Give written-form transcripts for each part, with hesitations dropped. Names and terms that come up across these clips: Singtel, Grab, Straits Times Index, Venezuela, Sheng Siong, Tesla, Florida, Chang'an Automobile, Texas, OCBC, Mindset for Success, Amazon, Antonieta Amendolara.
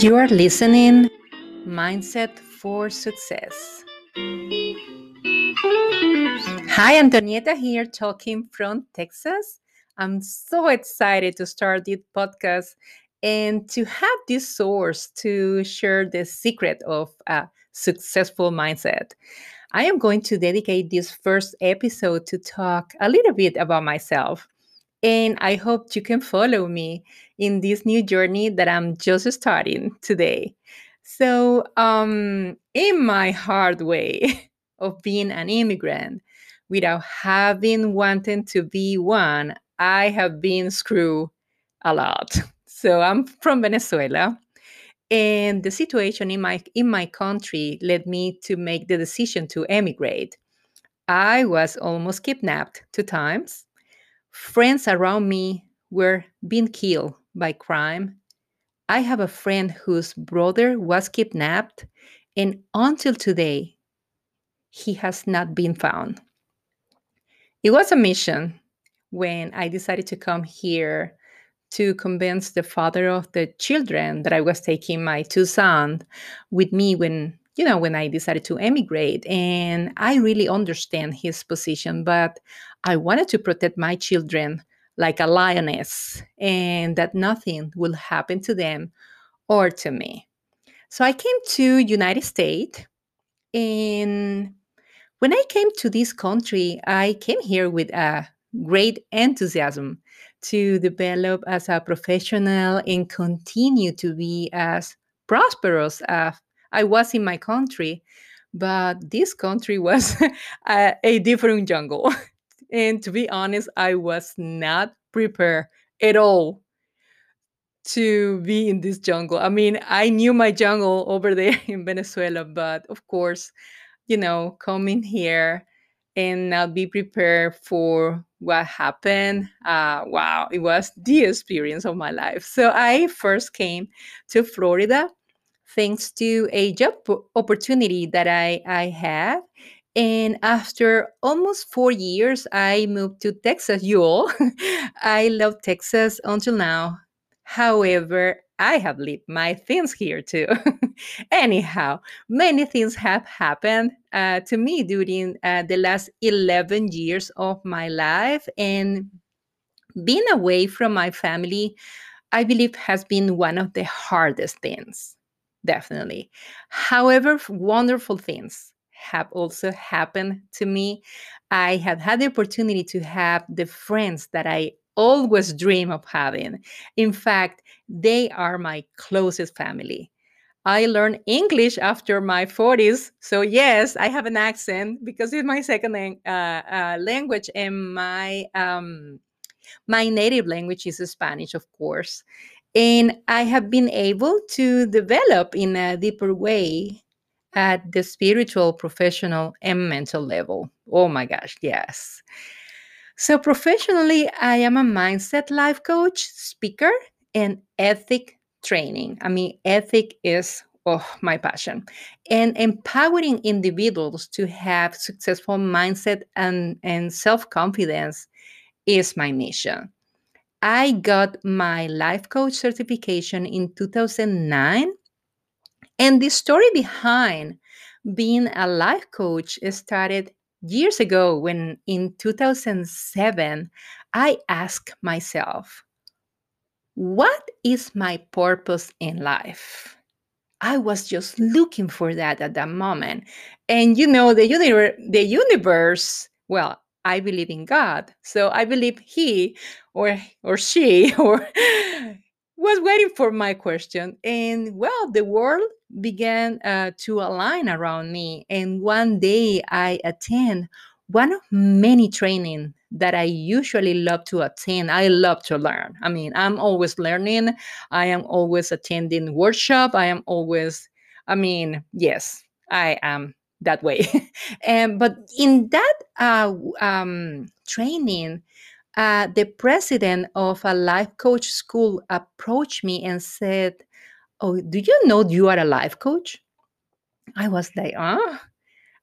You are listening Mindset for Success. Hi, Antonieta here talking from Texas. I'm so excited to start this podcast and to have this source to share the secret of a successful mindset. I am going to dedicate this first episode to talk a little bit about myself. And I hope you can follow me in this new journey that I'm just starting today. So in my hard way of being an immigrant, without having wanted to be one, I have been screwed a lot. So I'm from Venezuela. And the situation in my country led me to make the decision to emigrate. I was almost kidnapped 2 times. Friends around me were being killed by crime. I have a friend whose brother was kidnapped, and until today, he has not been found. It was a mission when I decided to come here to convince the father of the children that I was taking my 2 sons with me when I decided to emigrate. And I really understand his position, but I wanted to protect my children like a lioness and that nothing will happen to them or to me. So I came to United States, and when I came to this country, I came here with a great enthusiasm to develop as a professional and continue to be as prosperous as I was in my country, but this country was a different jungle. And to be honest, I was not prepared at all to be in this jungle. I mean, I knew my jungle over there in Venezuela, but of course, coming here and not be prepared for what happened, wow, it was the experience of my life. So I first came to Florida thanks to a job opportunity that I had. And after almost 4 years, I moved to Texas, you all. I love Texas until now. However, I have lived my things here too. Anyhow, many things have happened to me during the last 11 years of my life. And being away from my family, I believe, has been one of the hardest things. Definitely. However, wonderful things have also happened to me. I have had the opportunity to have the friends that I always dream of having. In fact, they are my closest family. I learned English after my 40s. So yes, I have an accent because it's my second language, and my native language is Spanish, of course. And I have been able to develop in a deeper way at the spiritual, professional, and mental level. Oh my gosh, yes. So professionally, I am a mindset life coach, speaker, and ethic training. I mean, ethic is my passion. And empowering individuals to have successful mindset and self-confidence is my mission. I got my life coach certification in 2009, and the story behind being a life coach started years ago when in 2007, I asked myself, what is my purpose in life? I was just looking for that at that moment. And the universe, well, I believe in God. So I believe he or she or was waiting for my question. And well, the world began to align around me. And one day I attend one of many training that I usually love to attend. I love to learn. I mean, I'm always learning. I am always attending workshop. Yes, I am that way. But in that training, the president of a life coach school approached me and said, oh, do you know you are a life coach? I was like,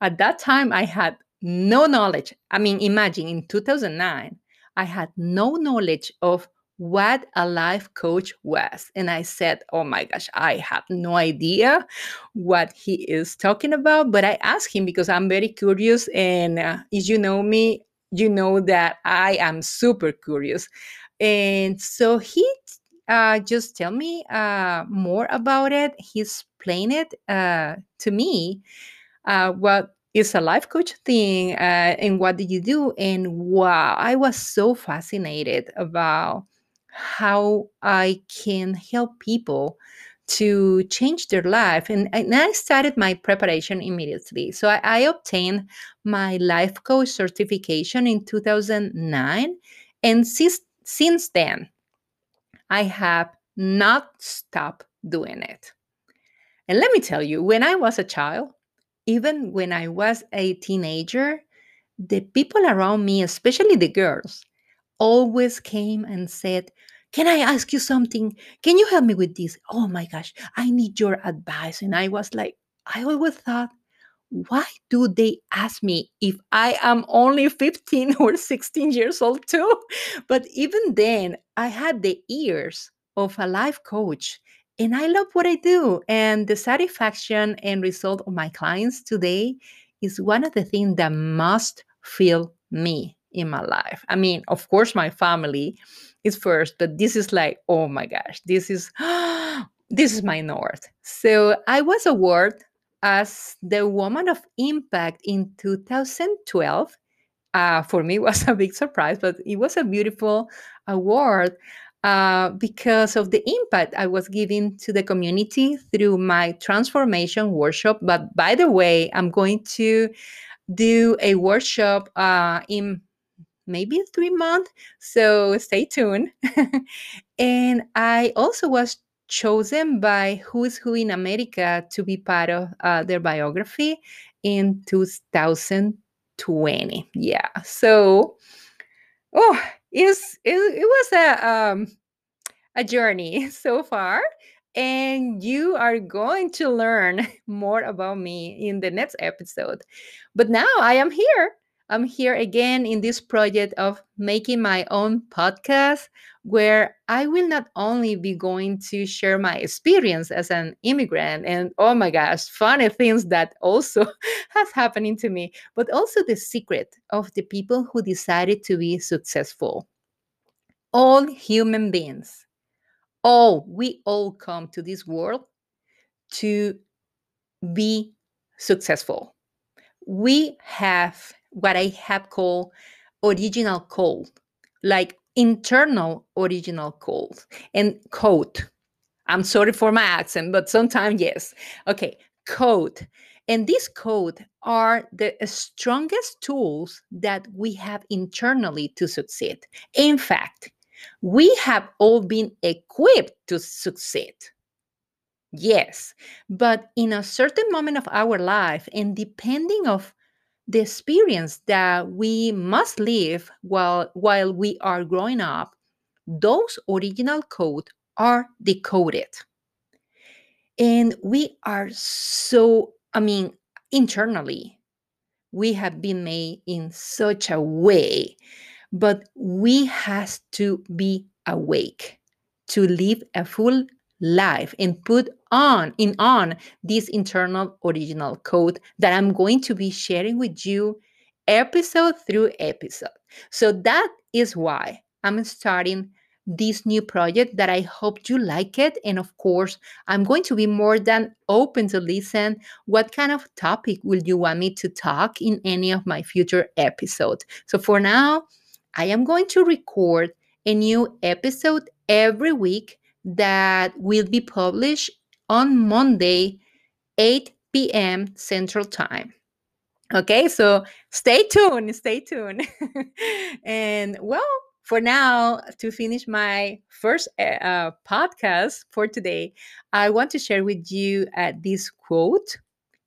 at that time, I had no knowledge. I mean, imagine in 2009, I had no knowledge of what a life coach was. And I said, oh my gosh, I have no idea what he is talking about. But I asked him because I'm very curious. And if you know me, you know that I am super curious. And so he just tell me more about it. He explained it to me, what is a life coach thing, and what do you do? And wow, I was so fascinated about how I can help people to change their life. And I started my preparation immediately. So I obtained my life coach certification in 2009. And since then, I have not stopped doing it. And let me tell you, when I was a child, even when I was a teenager, the people around me, especially the girls, always came and said, can I ask you something? Can you help me with this? Oh my gosh, I need your advice. And I was like, I always thought, why do they ask me if I am only 15 or 16 years old too? But even then, I had the ears of a life coach. And I love what I do. And the satisfaction and result of my clients today is one of the things that must fill me in my life. I mean, of course, my family is first, but this is like, oh my gosh, this is my north. So I was awarded as the Woman of Impact in 2012. For me, it was a big surprise, but it was a beautiful award. Because of the impact I was giving to the community through my transformation workshop. But by the way, I'm going to do a workshop in maybe 3 months, so stay tuned. And I also was chosen by Who's Who in America to be part of their biography in 2020. Yeah, so it was a journey so far, and you are going to learn more about me in the next episode. But now I am here. I'm here again in this project of making my own podcast, where I will not only be going to share my experience as an immigrant and, oh my gosh, funny things that also has happening to me, but also the secret of the people who decided to be successful. All human beings, we all come to this world to be successful. We have what I have called original code, like internal original code and code. I'm sorry for my accent, but sometimes yes. Okay, code. And these code are the strongest tools that we have internally to succeed. In fact, we have all been equipped to succeed. Yes, but in a certain moment of our life, and depending on the experience that we must live while we are growing up, those original code are decoded. And we are internally, we have been made in such a way, but we have to be awake to live a full life and put on this internal original code that I'm going to be sharing with you episode through episode. So that is why I'm starting this new project that I hope you like it. And of course, I'm going to be more than open to listen. What kind of topic will you want me to talk in any of my future episodes? So for now, I am going to record a new episode every week that will be published on Monday, 8 p.m. Central Time. Okay, so stay tuned. And well, for now, to finish my first podcast for today, I want to share with you this quote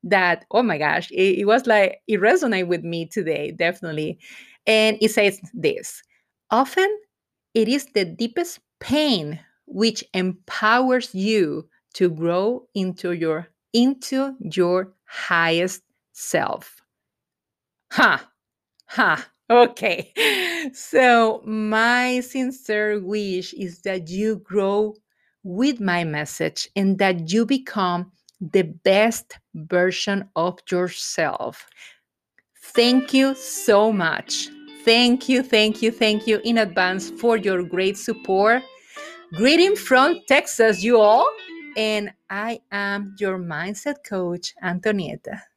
that, oh my gosh, it was like, it resonated with me today, definitely. And it says this: often it is the deepest pain which empowers you to grow into your highest self. Okay. So my sincere wish is that you grow with my message and that you become the best version of yourself. Thank you so much. Thank you in advance for your great support. Greeting from Texas, you all. And I am your mindset coach, Antonieta.